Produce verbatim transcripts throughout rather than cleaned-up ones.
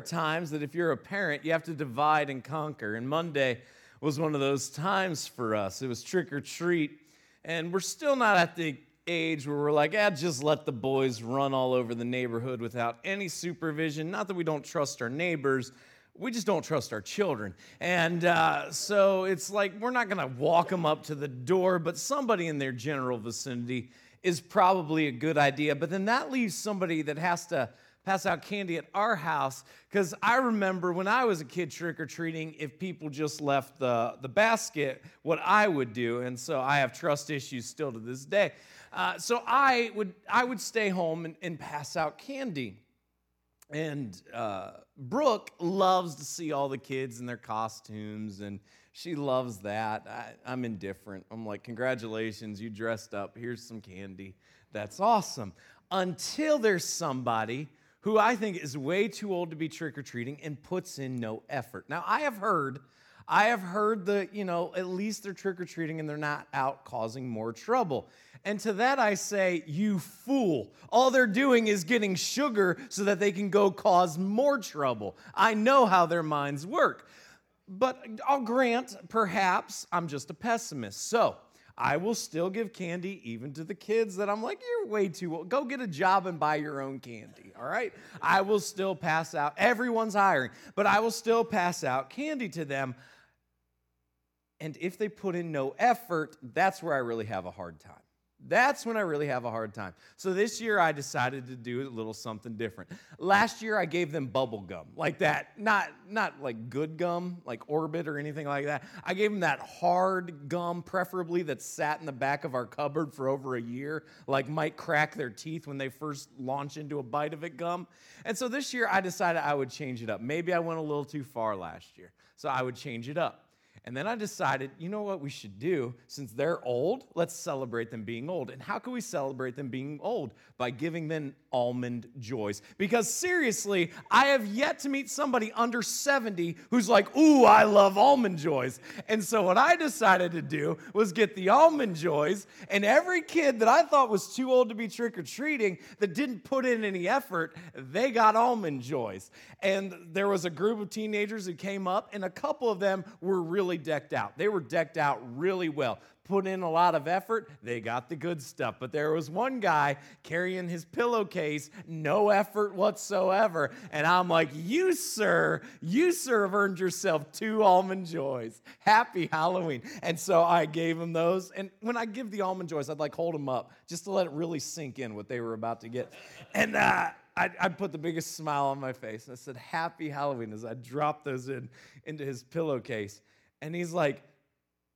are times that if you're a parent, you have to divide and conquer. And Monday was one of those times for us. It was trick or treat. And we're still not at the age where we're like, ah, just let the boys run all over the neighborhood without any supervision. Not that we don't trust our neighbors. We just don't trust our children. And uh, so it's like we're not going to walk them up to the door, but somebody in their general vicinity is probably a good idea. But then that leaves somebody that has to pass out candy at our house, because I remember when I was a kid trick-or-treating, if people just left the, the basket, what I would do, and so I have trust issues still to this day. Uh, so I would I would stay home and, and pass out candy. And uh, Brooke loves to see all the kids in their costumes, and she loves that. I, I'm indifferent. I'm like, congratulations, you dressed up. Here's some candy. That's awesome. Until there's somebody who I think is way too old to be trick-or-treating and puts in no effort. Now, I have heard, I have heard that, you know, at least they're trick-or-treating and they're not out causing more trouble. And to that I say, you fool. All they're doing is getting sugar so that they can go cause more trouble. I know how their minds work. But I'll grant, perhaps, I'm just a pessimist. So I will still give candy even to the kids that I'm like, you're way too old. Go get a job and buy your own candy, all right? I will still pass out. Everyone's hiring, but I will still pass out candy to them. And if they put in no effort, that's where I really have a hard time. That's when I really have a hard time. So this year I decided to do a little something different. Last year I gave them bubble gum, like that, not not like good gum, like Orbit or anything like that. I gave them that hard gum, preferably that sat in the back of our cupboard for over a year, like might crack their teeth when they first launch into a bite of it gum. And so this year I decided I would change it up. Maybe I went a little too far last year, so I would change it up. And then I decided, you know what we should do? Since they're old, let's celebrate them being old. And how can we celebrate them being old? By giving them almond joys. Because seriously, I have yet to meet somebody under seventy who's like, ooh, I love almond joys. And so what I decided to do was get the almond joys, and every kid that I thought was too old to be trick-or-treating that didn't put in any effort, they got almond joys. And there was a group of teenagers who came up, and a couple of them were really decked out. They were decked out really well. Put in a lot of effort, they got the good stuff. But there was one guy carrying his pillowcase, no effort whatsoever. And I'm like, you, sir, you, sir, have earned yourself two almond joys. Happy Halloween. And so I gave him those. And when I give the almond joys, I'd like hold them up just to let it really sink in what they were about to get. And uh, I, I put the biggest smile on my face. And I said, Happy Halloween, as I dropped those in into his pillowcase. And he's like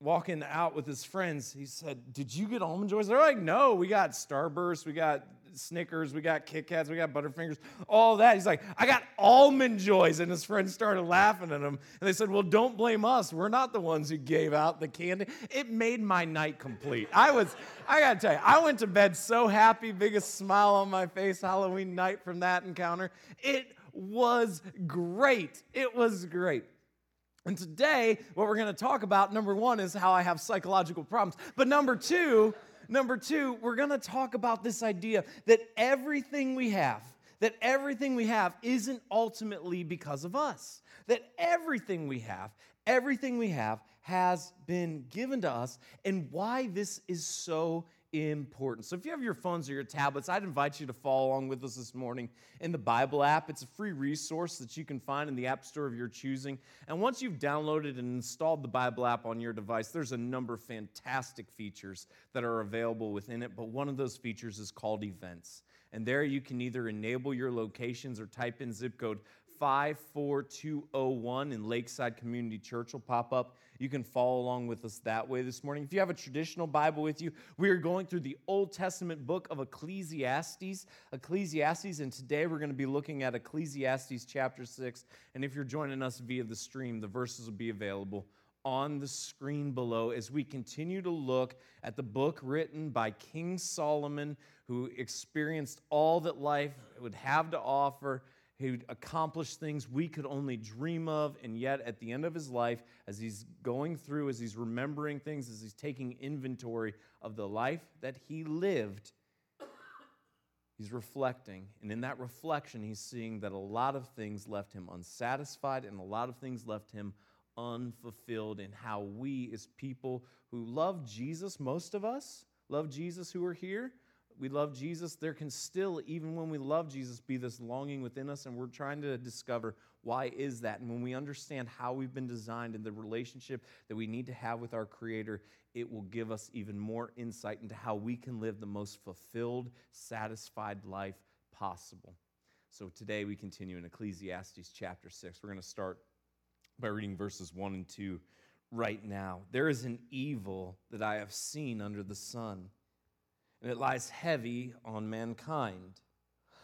walking out with his friends. He said, did you get almond joys? They're like, no, we got Starburst, we got Snickers, we got Kit Kats, we got Butterfingers, all that. He's like, I got almond joys. And his friends started laughing at him. And they said, well, don't blame us. We're not the ones who gave out the candy. It made my night complete. I was, I got to tell you, I went to bed so happy, biggest smile on my face Halloween night from that encounter. It was great. It was great. And today, what we're going to talk about, number one, is how I have psychological problems. But number two, number two, we're going to talk about this idea that everything we have, that everything we have isn't ultimately because of us. That everything we have, everything we have has been given to us, and why this is so important. So if you have your phones or your tablets, I'd invite you to follow along with us this morning in the Bible app. It's a free resource that you can find in the app store of your choosing. And once you've downloaded and installed the Bible app on your device, there's a number of fantastic features that are available within it. But one of those features is called events. And there you can either enable your locations or type in zip code five four two oh one in Lakeside Community Church will pop up. You can follow along with us that way this morning. If you have a traditional Bible with you, we are going through the Old Testament book of Ecclesiastes. Ecclesiastes, and today we're going to be looking at Ecclesiastes chapter six. And if you're joining us via the stream, the verses will be available on the screen below as we continue to look at the book written by King Solomon, who experienced all that life would have to offer. He would accomplish things we could only dream of, and yet at the end of his life, as he's going through, as he's remembering things, as he's taking inventory of the life that he lived, He's reflecting, and in that reflection, he's seeing that a lot of things left him unsatisfied and a lot of things left him unfulfilled, and how we as people who love Jesus, most of us love Jesus who are here, we love Jesus, there can still, even when we love Jesus, be this longing within us, and we're trying to discover why is that. And when we understand how we've been designed and the relationship that we need to have with our Creator, it will give us even more insight into how we can live the most fulfilled, satisfied life possible. So today we continue in Ecclesiastes chapter six. We're going to start by reading verses one and two right now. There is an evil that I have seen under the sun, and it lies heavy on mankind.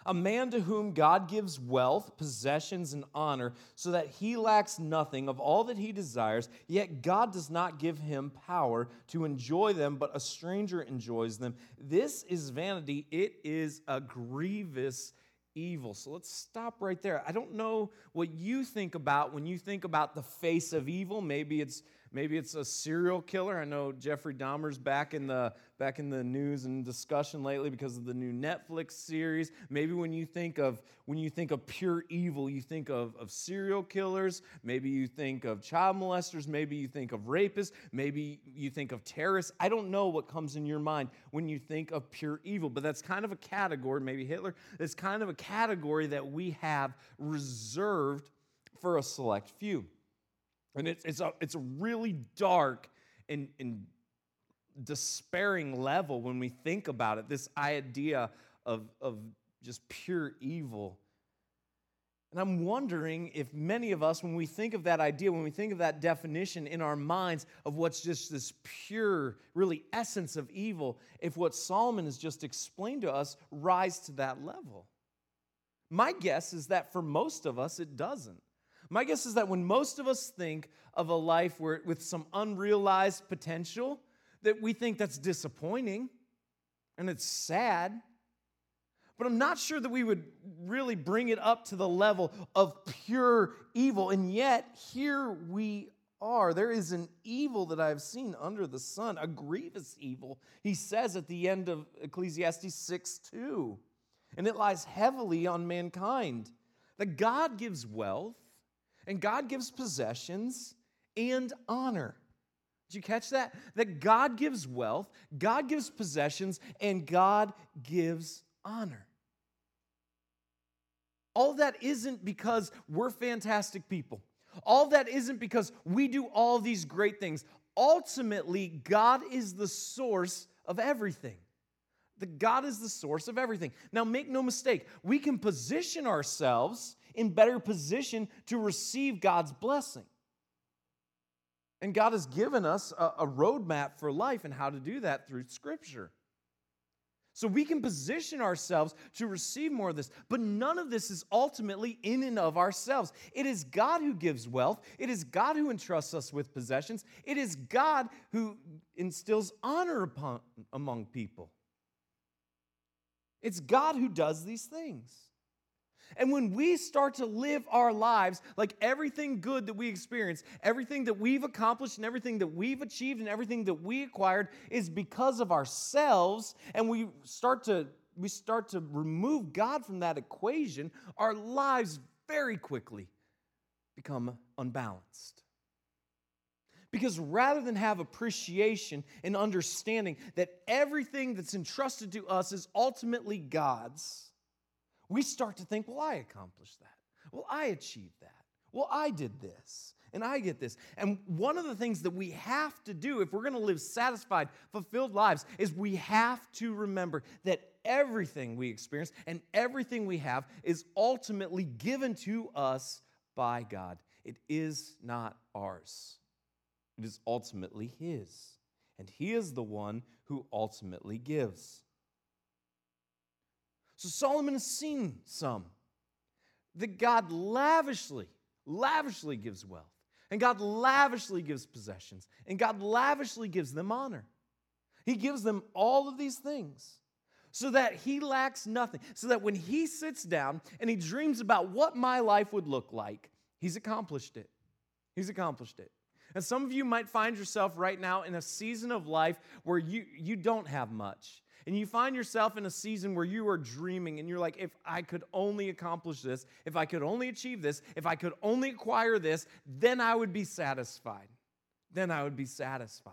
A man to whom God gives wealth, possessions, and honor, so that he lacks nothing of all that he desires, yet God does not give him power to enjoy them, but a stranger enjoys them. This is vanity. It is a grievous evil. So let's stop right there. I don't know what you think about when you think about the face of evil. Maybe it's Maybe it's a serial killer. I know Jeffrey Dahmer's back in the back in the news and discussion lately because of the new Netflix series. Maybe when you think of when you think of pure evil, you think of, of serial killers. Maybe you think of child molesters. Maybe you think of rapists. Maybe you think of terrorists. I don't know what comes in your mind when you think of pure evil, but that's kind of a category, maybe Hitler, it's kind of a category that we have reserved for a select few. And it's it's a it's a really dark and, and despairing level when we think about it, this idea of, of just pure evil. And I'm wondering if many of us, when we think of that idea, when we think of that definition in our minds of what's just this pure, really essence of evil, if what Solomon has just explained to us rise to that level. My guess is that for most of us, it doesn't. My guess is that when most of us think of a life where, with some unrealized potential, that we think that's disappointing and it's sad. But I'm not sure that we would really bring it up to the level of pure evil. And yet, here we are. There is an evil that I have seen under the sun, a grievous evil, he says at the end of Ecclesiastes six two. And it lies heavily on mankind. That God gives wealth, and God gives possessions and honor. Did you catch that? That God gives wealth, God gives possessions, and God gives honor. All that isn't because we're fantastic people. All that isn't because we do all these great things. Ultimately, God is the source of everything. That God is the source of everything. Now, make no mistake, we can position ourselves in better position to receive God's blessing. And God has given us a, a roadmap for life and how to do that through Scripture. So we can position ourselves to receive more of this, but none of this is ultimately in and of ourselves. It is God who gives wealth. It is God who entrusts us with possessions. It is God who instills honor upon, among people. It's God who does these things. And when we start to live our lives like everything good that we experience, everything that we've accomplished and everything that we've achieved and everything that we acquired is because of ourselves, and we start to we start to remove God from that equation, our lives very quickly become unbalanced. Because rather than have appreciation and understanding that everything that's entrusted to us is ultimately God's, we start to think, well, I accomplished that. Well, I achieved that. Well, I did this, and I get this. And one of the things that we have to do if we're going to live satisfied, fulfilled lives is we have to remember that everything we experience and everything we have is ultimately given to us by God. It is not ours. It is ultimately His, and He is the one who ultimately gives. So Solomon has seen some that God lavishly, lavishly gives wealth, and God lavishly gives possessions, and God lavishly gives them honor. He gives them all of these things so that he lacks nothing, so that when he sits down and he dreams about what my life would look like, he's accomplished it. He's accomplished it. And some of you might find yourself right now in a season of life where you, you don't have much. And you find yourself in a season where you are dreaming and you're like, if I could only accomplish this, if I could only achieve this, if I could only acquire this, then I would be satisfied. Then I would be satisfied.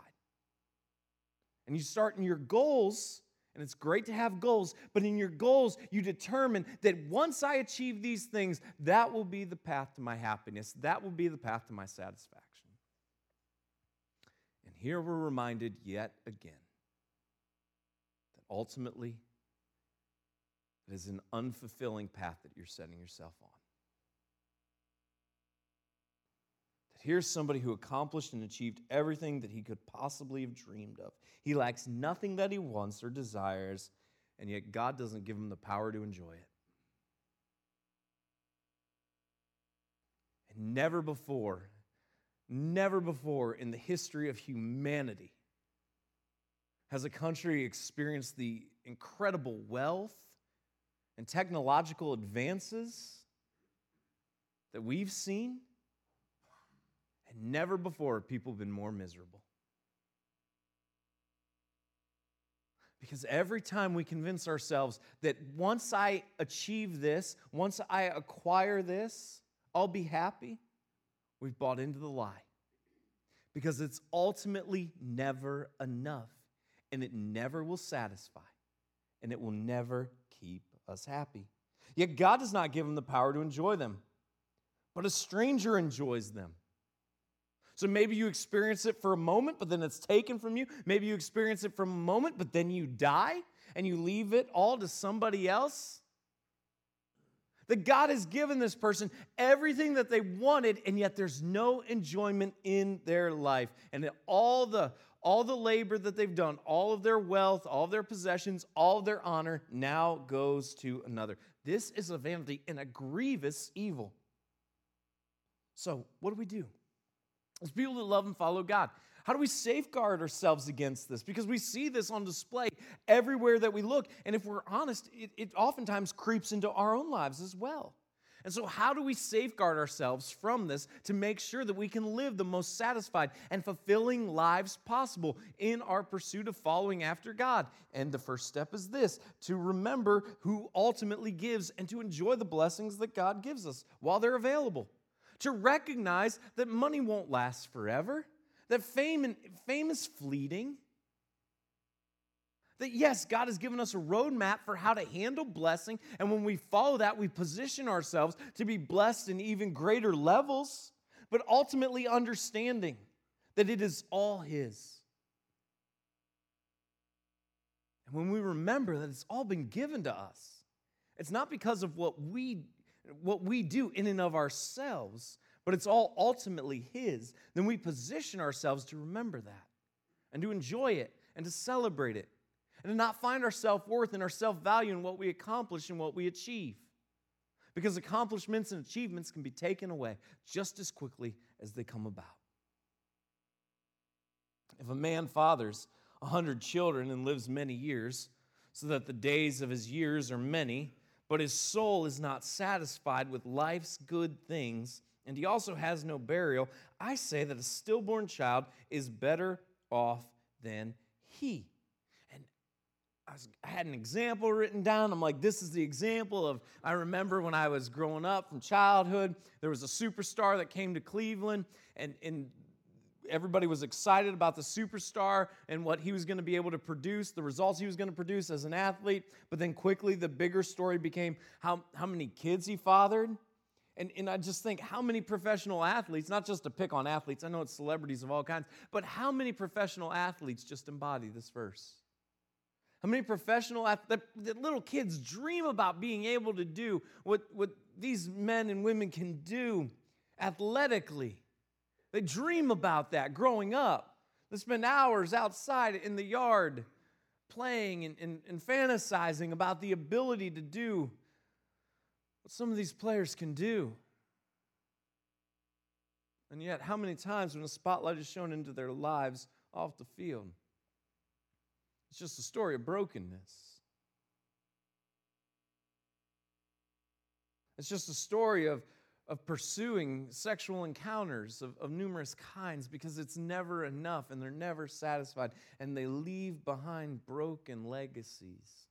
And you start in your goals, and it's great to have goals, but in your goals, you determine that once I achieve these things, that will be the path to my happiness. That will be the path to my satisfaction. And here we're reminded yet again that ultimately it is an unfulfilling path that you're setting yourself on. Here's somebody who accomplished and achieved everything that he could possibly have dreamed of. He lacks nothing that he wants or desires, and yet God doesn't give him the power to enjoy it. And never before, never before in the history of humanity has a country experienced the incredible wealth and technological advances that we've seen. And never before have people been more miserable. Because every time we convince ourselves that once I achieve this, once I acquire this, I'll be happy, we've bought into the lie. Because it's ultimately never enough, and it never will satisfy, and it will never keep us happy. Yet God does not give them the power to enjoy them, but a stranger enjoys them. So maybe you experience it for a moment, but then it's taken from you. Maybe you experience it for a moment, but then you die and you leave it all to somebody else. That God has given this person everything that they wanted, and yet there's no enjoyment in their life. And all the, all the labor that they've done, all of their wealth, all of their possessions, all of their honor now goes to another. This is a vanity and a grievous evil. So what do we do? As people that love and follow God, how do we safeguard ourselves against this? Because we see this on display everywhere that we look. And if we're honest, it, it oftentimes creeps into our own lives as well. And so how do we safeguard ourselves from this to make sure that we can live the most satisfied and fulfilling lives possible in our pursuit of following after God? And the first step is this, to remember who ultimately gives and to enjoy the blessings that God gives us while they're available. To recognize that money won't last forever, that fame, and, fame is fleeting, that yes, God has given us a roadmap for how to handle blessing, and when we follow that, we position ourselves to be blessed in even greater levels, but ultimately understanding that it is all His. And when we remember that it's all been given to us, it's not because of what we do, what we do in and of ourselves, but it's all ultimately His, then we position ourselves to remember that and to enjoy it and to celebrate it and to not find our self-worth and our self-value in what we accomplish and what we achieve. Because accomplishments and achievements can be taken away just as quickly as they come about. If a man fathers a hundred children and lives many years, so that the days of his years are many, but his soul is not satisfied with life's good things, and he also has no burial, I say that a stillborn child is better off than he. And I, was, I had an example written down. I'm like, this is the example of, I remember when I was growing up from childhood, there was a superstar that came to Cleveland, and, and everybody was excited about the superstar and what he was going to be able to produce, the results he was going to produce as an athlete. But then quickly the bigger story became how, how many kids he fathered. And, and I just think how many professional athletes, not just to pick on athletes, I know it's celebrities of all kinds, but how many professional athletes just embody this verse? How many professional athletes, that, that little kids dream about being able to do what, what these men and women can do athletically. They dream about that growing up. They spend hours outside in the yard playing and, and, and fantasizing about the ability to do what some of these players can do. And yet, how many times when a spotlight is shown into their lives off the field, it's just a story of brokenness. It's just a story of of pursuing sexual encounters of, of numerous kinds because it's never enough and they're never satisfied and they leave behind broken legacies.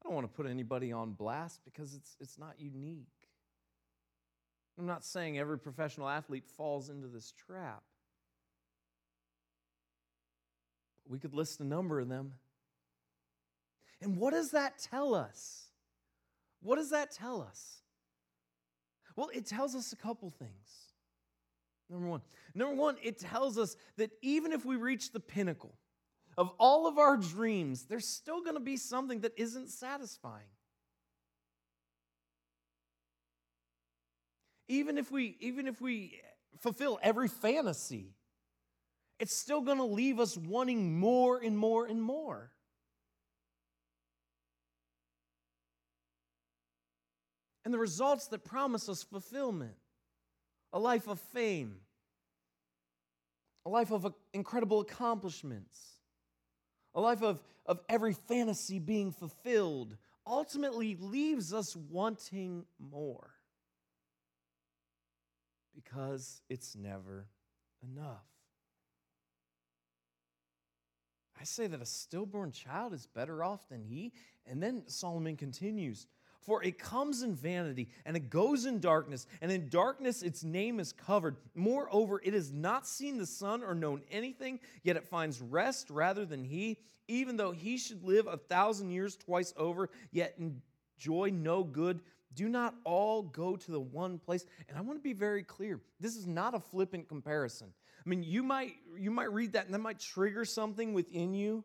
I don't want to put anybody on blast because it's it's not unique. I'm not saying every professional athlete falls into this trap. We could list a number of them. And what does that tell us? What does that tell us? Well, it tells us a couple things. Number one, number one, it tells us that even if we reach the pinnacle of all of our dreams, there's still going to be something that isn't satisfying. Even if we, even if we fulfill every fantasy, it's still going to leave us wanting more and more and more. And the results that promise us fulfillment, a life of fame, a life of incredible accomplishments, a life of, of every fantasy being fulfilled, ultimately leaves us wanting more because it's never enough. I say that a stillborn child is better off than he, and then Solomon continues, for it comes in vanity, and it goes in darkness, and in darkness its name is covered. Moreover, it has not seen the sun or known anything, yet it finds rest rather than he. Even though he should live a thousand years twice over, yet enjoy no good. Do not all go to the one place? And I want to be very clear. This is not a flippant comparison. I mean, you might, you might read that, and that might trigger something within you,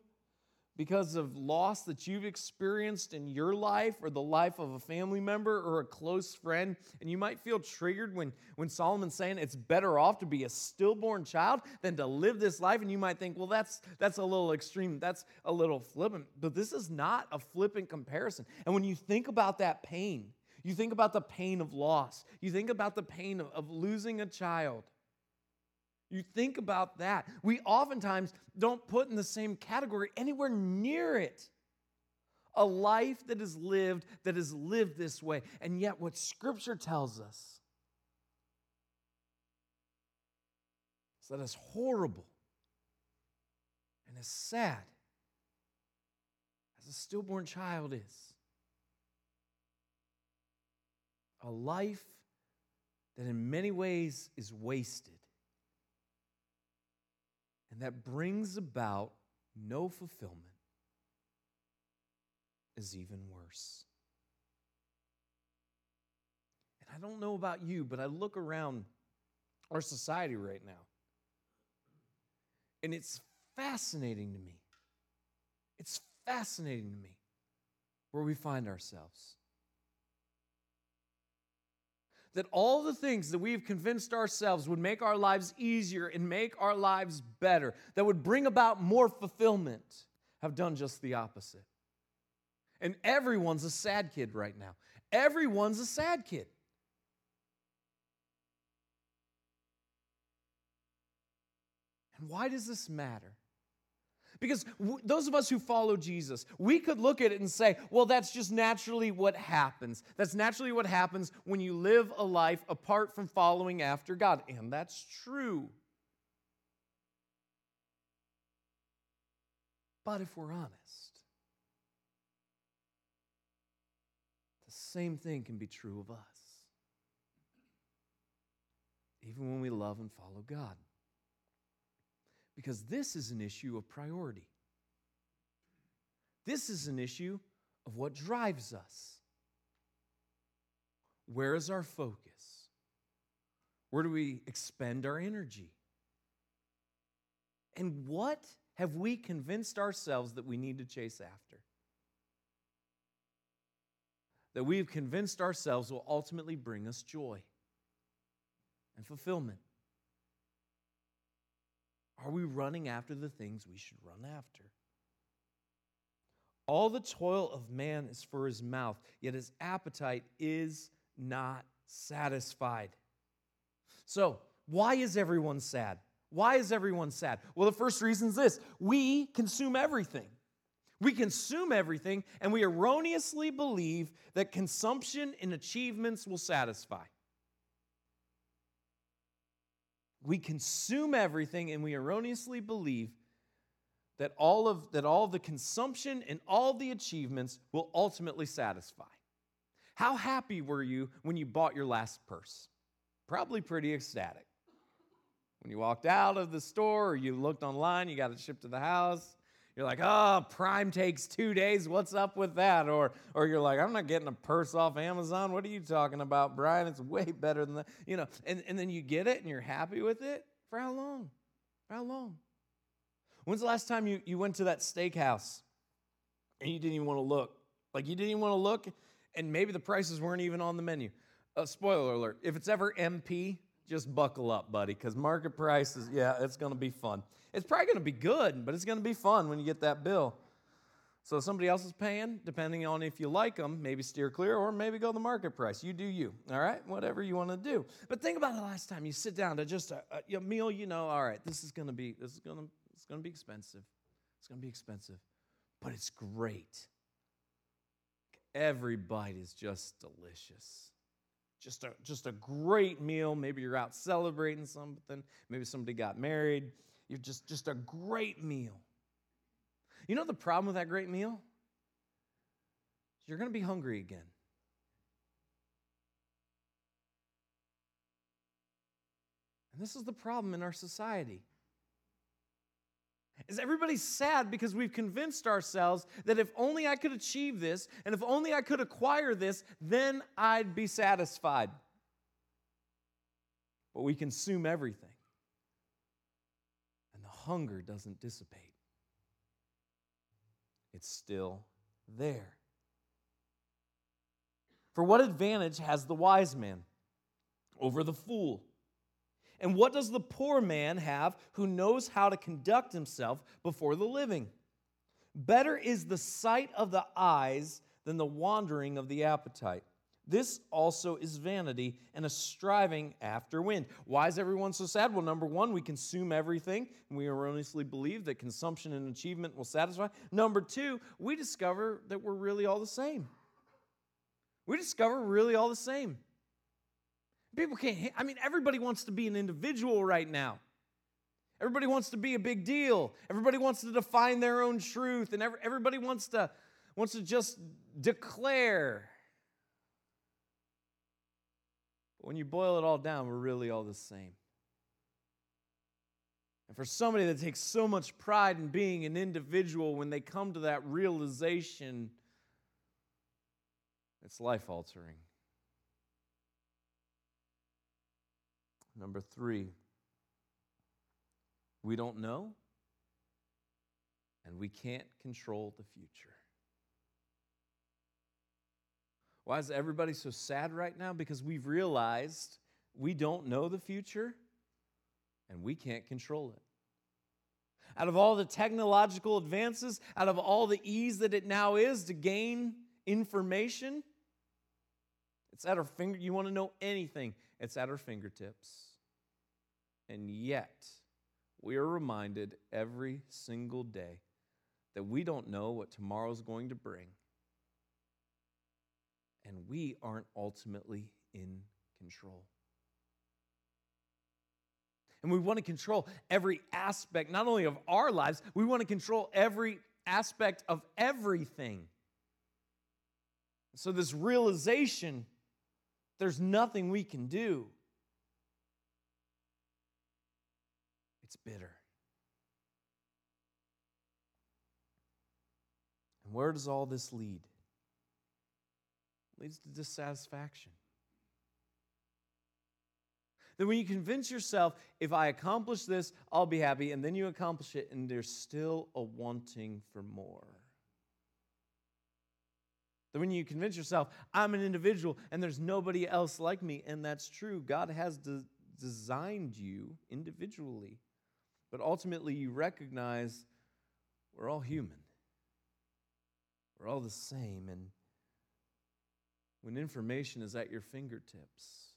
because of loss that you've experienced in your life or the life of a family member or a close friend. And you might feel triggered when, when Solomon's saying it's better off to be a stillborn child than to live this life. And you might think, well, that's that's a little extreme. That's a little flippant. But this is not a flippant comparison. And when you think about that pain, you think about the pain of loss. You think about the pain of, of losing a child. You think about that. We oftentimes don't put in the same category anywhere near it a life that is lived, that is lived this way. And yet what Scripture tells us is that it's horrible and as sad as a stillborn child is, a life that in many ways is wasted, and that brings about no fulfillment, is even worse. And I don't know about you, but I look around our society right now, and it's fascinating to me. It's fascinating to me where we find ourselves. That all the things that we've convinced ourselves would make our lives easier and make our lives better, that would bring about more fulfillment, have done just the opposite. And everyone's a sad kid right now. Everyone's a sad kid. And why does this matter? Because those of us who follow Jesus, we could look at it and say, well, that's just naturally what happens. That's naturally what happens when you live a life apart from following after God. And that's true. But if we're honest, the same thing can be true of us, even when we love and follow God. Because this is an issue of priority. This is an issue of what drives us. Where is our focus? Where do we expend our energy? And what have we convinced ourselves that we need to chase after? That we have convinced ourselves will ultimately bring us joy and fulfillment. Are we running after the things we should run after? All the toil of man is for his mouth, yet his appetite is not satisfied. So, why is everyone sad? Why is everyone sad? Well, the first reason is this. We consume everything. We consume everything, and we erroneously believe that consumption and achievements will satisfy. we consume everything, and we erroneously believe that all of that all of the consumption and all the achievements will ultimately satisfy. How happy were you when you bought your last purse? Probably pretty ecstatic. When you walked out of the store or you looked online, you got it shipped to the house, you're like, oh, Prime takes two days, what's up with that? Or or you're like, I'm not getting a purse off Amazon. What are you talking about, Brian? It's way better than that. You know, and, and then you get it and you're happy with it. For how long? For how long? When's the last time you, you went to that steakhouse and you didn't even want to look? Like, you didn't even want to look, and maybe the prices weren't even on the menu. Uh, spoiler alert, if it's ever M P, just buckle up, buddy, because market price is, yeah, it's going to be fun. It's probably going to be good, but it's going to be fun when you get that bill. So somebody else is paying, depending on if you like them, maybe steer clear or maybe go the market price. You do you, all right? Whatever you want to do. But think about the last time you sit down to just a, a meal, you know, all right, this is going to be, this is going to It's going to be expensive. It's going to be expensive, but it's great. Every bite is just delicious. Just a, just a great meal. Maybe you're out celebrating something. Maybe somebody got married. You're just, just a great meal. You know the problem with that great meal? You're going to be hungry again. And this is the problem in our society. Is everybody's sad because we've convinced ourselves that if only I could achieve this, and if only I could acquire this, then I'd be satisfied. But we consume everything, and the hunger doesn't dissipate. It's still there. For what advantage has the wise man over the fool? And what does the poor man have who knows how to conduct himself before the living? Better is the sight of the eyes than the wandering of the appetite. This also is vanity and a striving after wind. Why is everyone so sad? Well, number one, we consume everything, and we erroneously believe that consumption and achievement will satisfy. Number two, we discover that we're really all the same. We discover we're really all the same. People can't, I mean, everybody wants to be an individual right now. Everybody wants to be a big deal. Everybody wants to define their own truth, and every, everybody wants to, wants to just declare. But when you boil it all down, we're really all the same. And for somebody that takes so much pride in being an individual, when they come to that realization, it's life-altering. Number three, we don't know, and we can't control the future. Why is everybody so sad right now? Because we've realized we don't know the future, and we can't control it. Out of all the technological advances, out of all the ease that it now is to gain information, it's at our finger. You want to know anything, it's at our fingertips. And yet, we are reminded every single day that we don't know what tomorrow's going to bring. And we aren't ultimately in control. And we want to control every aspect, not only of our lives, we want to control every aspect of everything. So this realization, there's nothing we can do. It's bitter. And where does all this lead? It leads to dissatisfaction. Then when you convince yourself, if I accomplish this, I'll be happy, and then you accomplish it, and there's still a wanting for more. When you convince yourself, I'm an individual and there's nobody else like me, and that's true. God has de- designed you individually. But ultimately, you recognize we're all human. We're all the same. And when information is at your fingertips,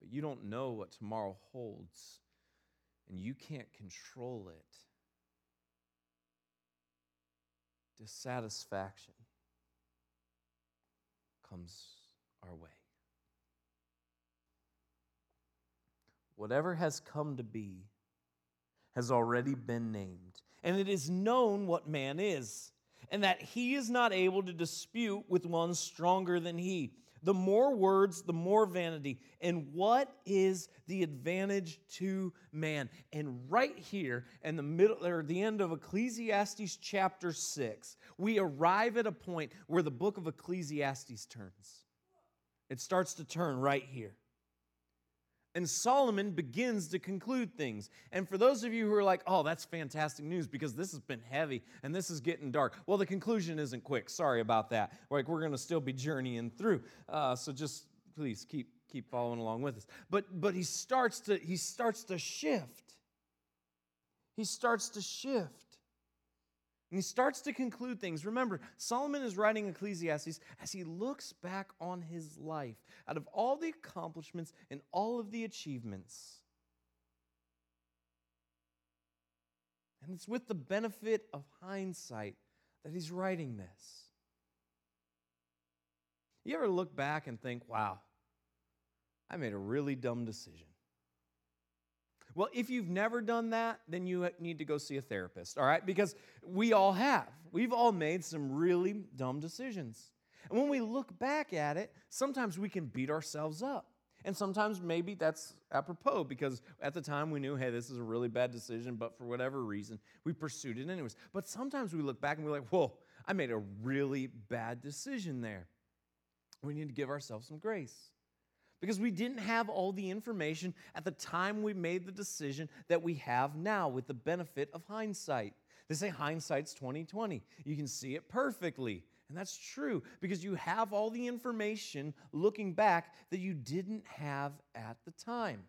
but you don't know what tomorrow holds, and you can't control it, dissatisfaction comes our way. Whatever has come to be has already been named, and it is known what man is, and that he is not able to dispute with one stronger than he. The more words, the more vanity. And what is the advantage to man? And right here in the middle or the end of Ecclesiastes chapter six, we arrive at a point where the book of Ecclesiastes turns. It starts to turn right here. And Solomon begins to conclude things. And for those of you who are like, oh, that's fantastic news because this has been heavy and this is getting dark. Well, the conclusion isn't quick. Sorry about that. We're like, we're going to still be journeying through. Uh, so just please keep keep following along with us. But but he starts to he starts to shift. He starts to shift. And he starts to conclude things. Remember, Solomon is writing Ecclesiastes as he looks back on his life. Out of all the accomplishments and all of the achievements. And it's with the benefit of hindsight that he's writing this. You ever look back and think, wow, I made a really dumb decision. Well, if you've never done that, then you need to go see a therapist, all right? Because we all have. We've all made some really dumb decisions. And when we look back at it, sometimes we can beat ourselves up. And sometimes maybe that's apropos because at the time we knew, hey, this is a really bad decision, but for whatever reason, we pursued it anyways. But sometimes we look back and we're like, whoa, I made a really bad decision there. We need to give ourselves some grace. Because we didn't have all the information at the time we made the decision that we have now with the benefit of hindsight. They say hindsight's twenty twenty. You can see it perfectly. And that's true because you have all the information looking back that you didn't have at the time.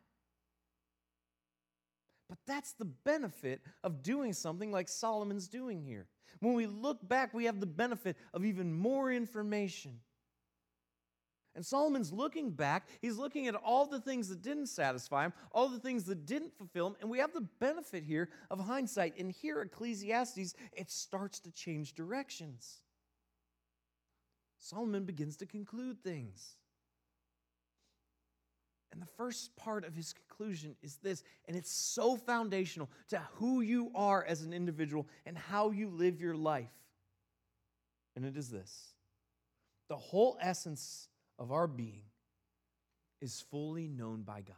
But that's the benefit of doing something like Solomon's doing here. When we look back, we have the benefit of even more information. And Solomon's looking back, he's looking at all the things that didn't satisfy him, all the things that didn't fulfill him, and we have the benefit here of hindsight. And here, Ecclesiastes, it starts to change directions. Solomon begins to conclude things. And the first part of his conclusion is this, and it's so foundational to who you are as an individual and how you live your life. And it is this. The whole essence of our being is fully known by God.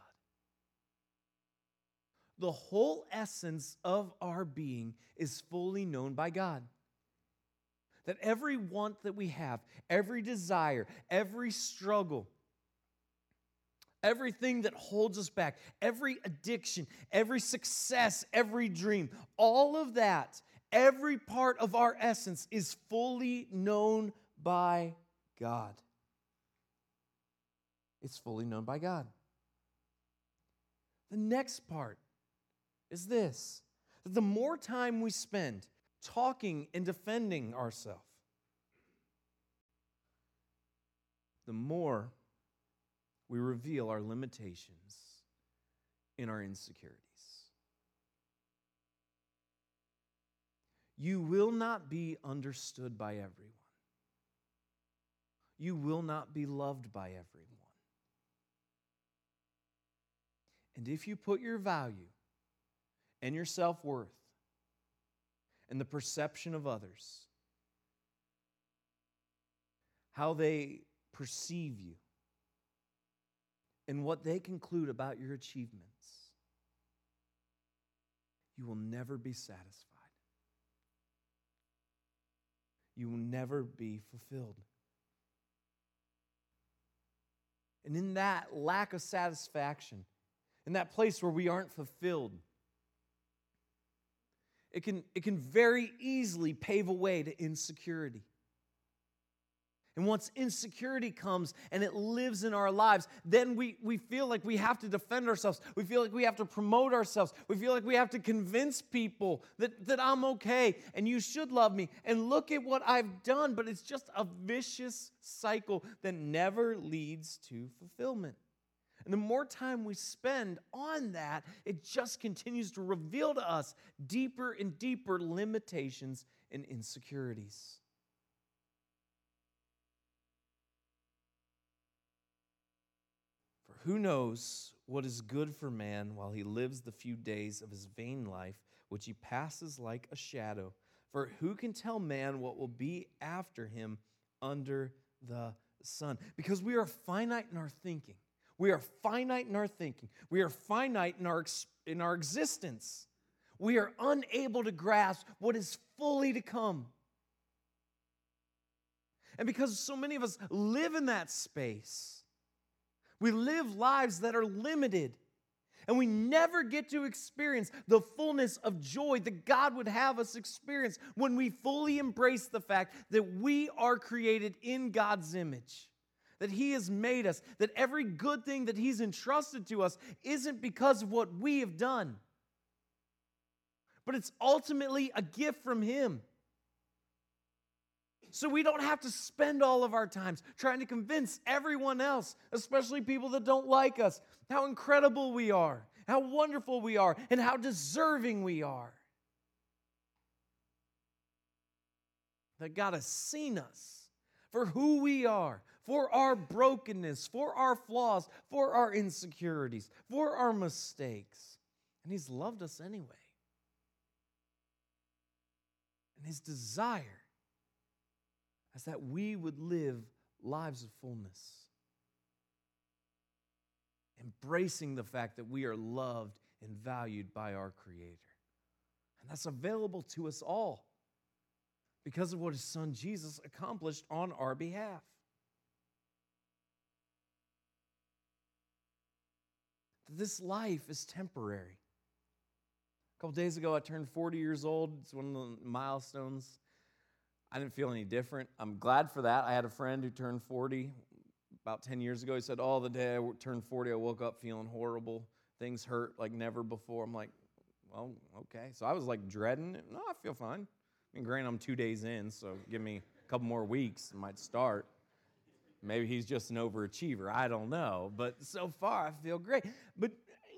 The whole essence of our being is fully known by God. That every want that we have, every desire, every struggle, everything that holds us back, every addiction, every success, every dream, all of that, every part of our essence is fully known by God. It's fully known by God. The next part is this, that the more time we spend talking and defending ourselves, the more we reveal our limitations and our insecurities. You will not be understood by everyone. You will not be loved by everyone. And if you put your value and your self-worth and the perception of others, how they perceive you, and what they conclude about your achievements, you will never be satisfied. You will never be fulfilled. And in that lack of satisfaction, in that place where we aren't fulfilled, it can, it can very easily pave a way to insecurity. And once insecurity comes and it lives in our lives, then we, we feel like we have to defend ourselves. We feel like we have to promote ourselves. We feel like we have to convince people that, that I'm okay and you should love me. And look at what I've done. But it's just a vicious cycle that never leads to fulfillment. And the more time we spend on that, it just continues to reveal to us deeper and deeper limitations and insecurities. For who knows what is good for man while he lives the few days of his vain life, which he passes like a shadow. For who can tell man what will be after him under the sun? Because we are finite in our thinking. We are finite in our thinking. We are finite in our in our existence. We are unable to grasp what is fully to come. And because so many of us live in that space, we live lives that are limited, and we never get to experience the fullness of joy that God would have us experience when we fully embrace the fact that we are created in God's image, that He has made us, that every good thing that He's entrusted to us isn't because of what we have done, but it's ultimately a gift from Him. So we don't have to spend all of our times trying to convince everyone else, especially people that don't like us, how incredible we are, how wonderful we are, and how deserving we are. That God has seen us for who we are, for our brokenness, for our flaws, for our insecurities, for our mistakes. And He's loved us anyway. And His desire is that we would live lives of fullness, embracing the fact that we are loved and valued by our Creator. And that's available to us all because of what His Son Jesus accomplished on our behalf. This life is temporary. A couple days ago, I turned forty years old. It's one of the milestones. I didn't feel any different. I'm glad for that. I had a friend who turned forty about ten years ago. He said, oh, the day I turned forty, I woke up feeling horrible. Things hurt like never before. I'm like, well, okay. So I was like dreading it. No, I feel fine. I mean, granted, I'm two days in, so give me a couple more weeks and might start. Maybe he's just an overachiever. I don't know. But so far, I feel great. But,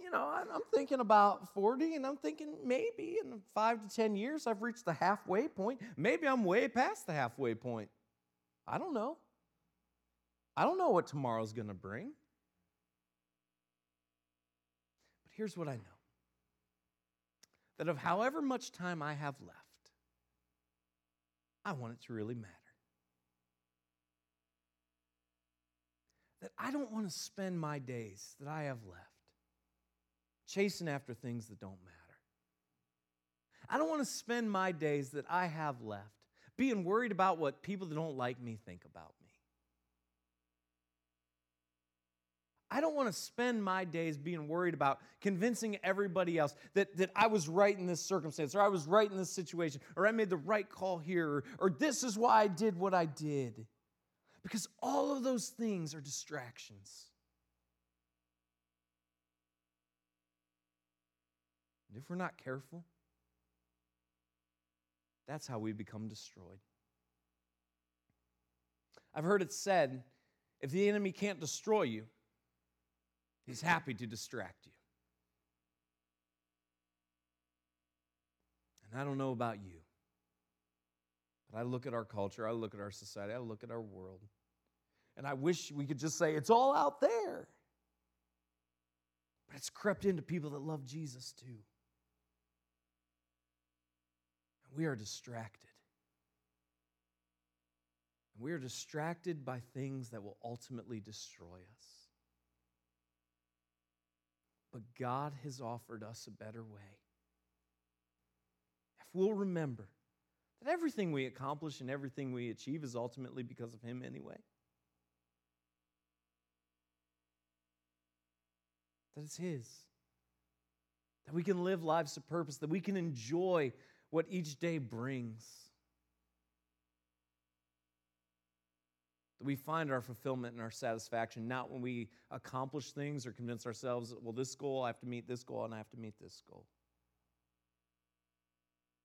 you know, I'm thinking about forty, and I'm thinking maybe in five to ten years, I've reached the halfway point. Maybe I'm way past the halfway point. I don't know. I don't know what tomorrow's going to bring. But here's what I know. That of however much time I have left, I want it to really matter. That I don't want to spend my days that I have left chasing after things that don't matter. I don't want to spend my days that I have left being worried about what people that don't like me think about me. I don't want to spend my days being worried about convincing everybody else that, that I was right in this circumstance, or I was right in this situation, or I made the right call here, or, or this is why I did what I did. Because all of those things are distractions. And if we're not careful, that's how we become destroyed. I've heard it said, if the enemy can't destroy you, he's happy to distract you. And I don't know about you, but I look at our culture, I look at our society, I look at our world, and I wish we could just say, it's all out there. But it's crept into people that love Jesus too. We are distracted. And we are distracted by things that will ultimately destroy us. But God has offered us a better way. If we'll remember that everything we accomplish and everything we achieve is ultimately because of Him anyway. That it's His. That we can live lives of purpose, that we can enjoy what each day brings. That we find our fulfillment and our satisfaction, not when we accomplish things or convince ourselves, well, this goal, I have to meet this goal, and I have to meet this goal.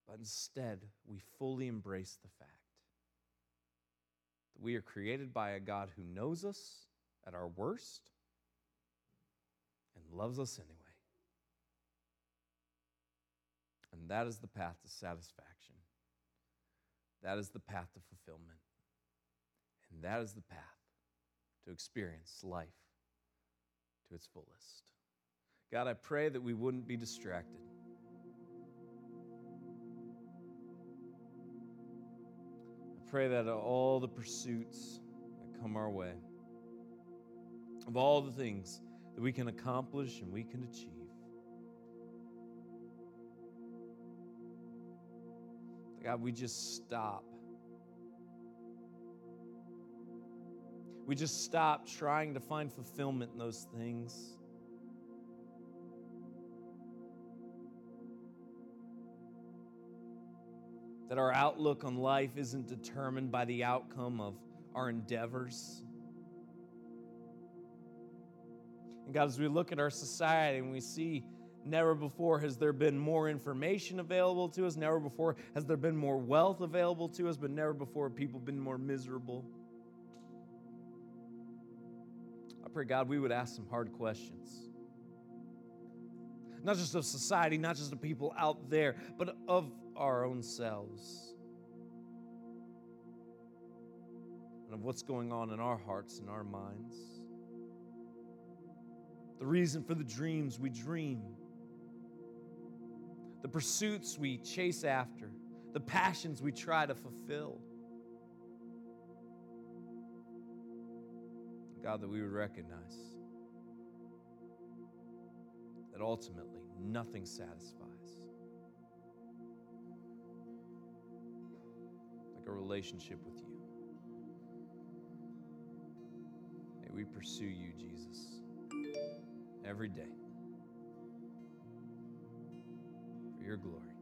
But instead, we fully embrace the fact that we are created by a God who knows us at our worst and loves us anyway. And that is the path to satisfaction. That is the path to fulfillment. And that is the path to experience life to its fullest. God, I pray that we wouldn't be distracted. I pray that of all the pursuits that come our way, of all the things that we can accomplish and we can achieve, God, we just stop. We just stop trying to find fulfillment in those things. That our outlook on life isn't determined by the outcome of our endeavors. And God, as we look at our society and we see never before has there been more information available to us, never before has there been more wealth available to us, but never before have people been more miserable. I pray, God, we would ask some hard questions. Not just of society, not just of people out there, but of our own selves. And of what's going on in our hearts and our minds. The reason for the dreams we dream. The pursuits we chase after. The passions we try to fulfill. God, that we would recognize that ultimately nothing satisfies like a relationship with you. May we pursue you, Jesus, every day for your glory.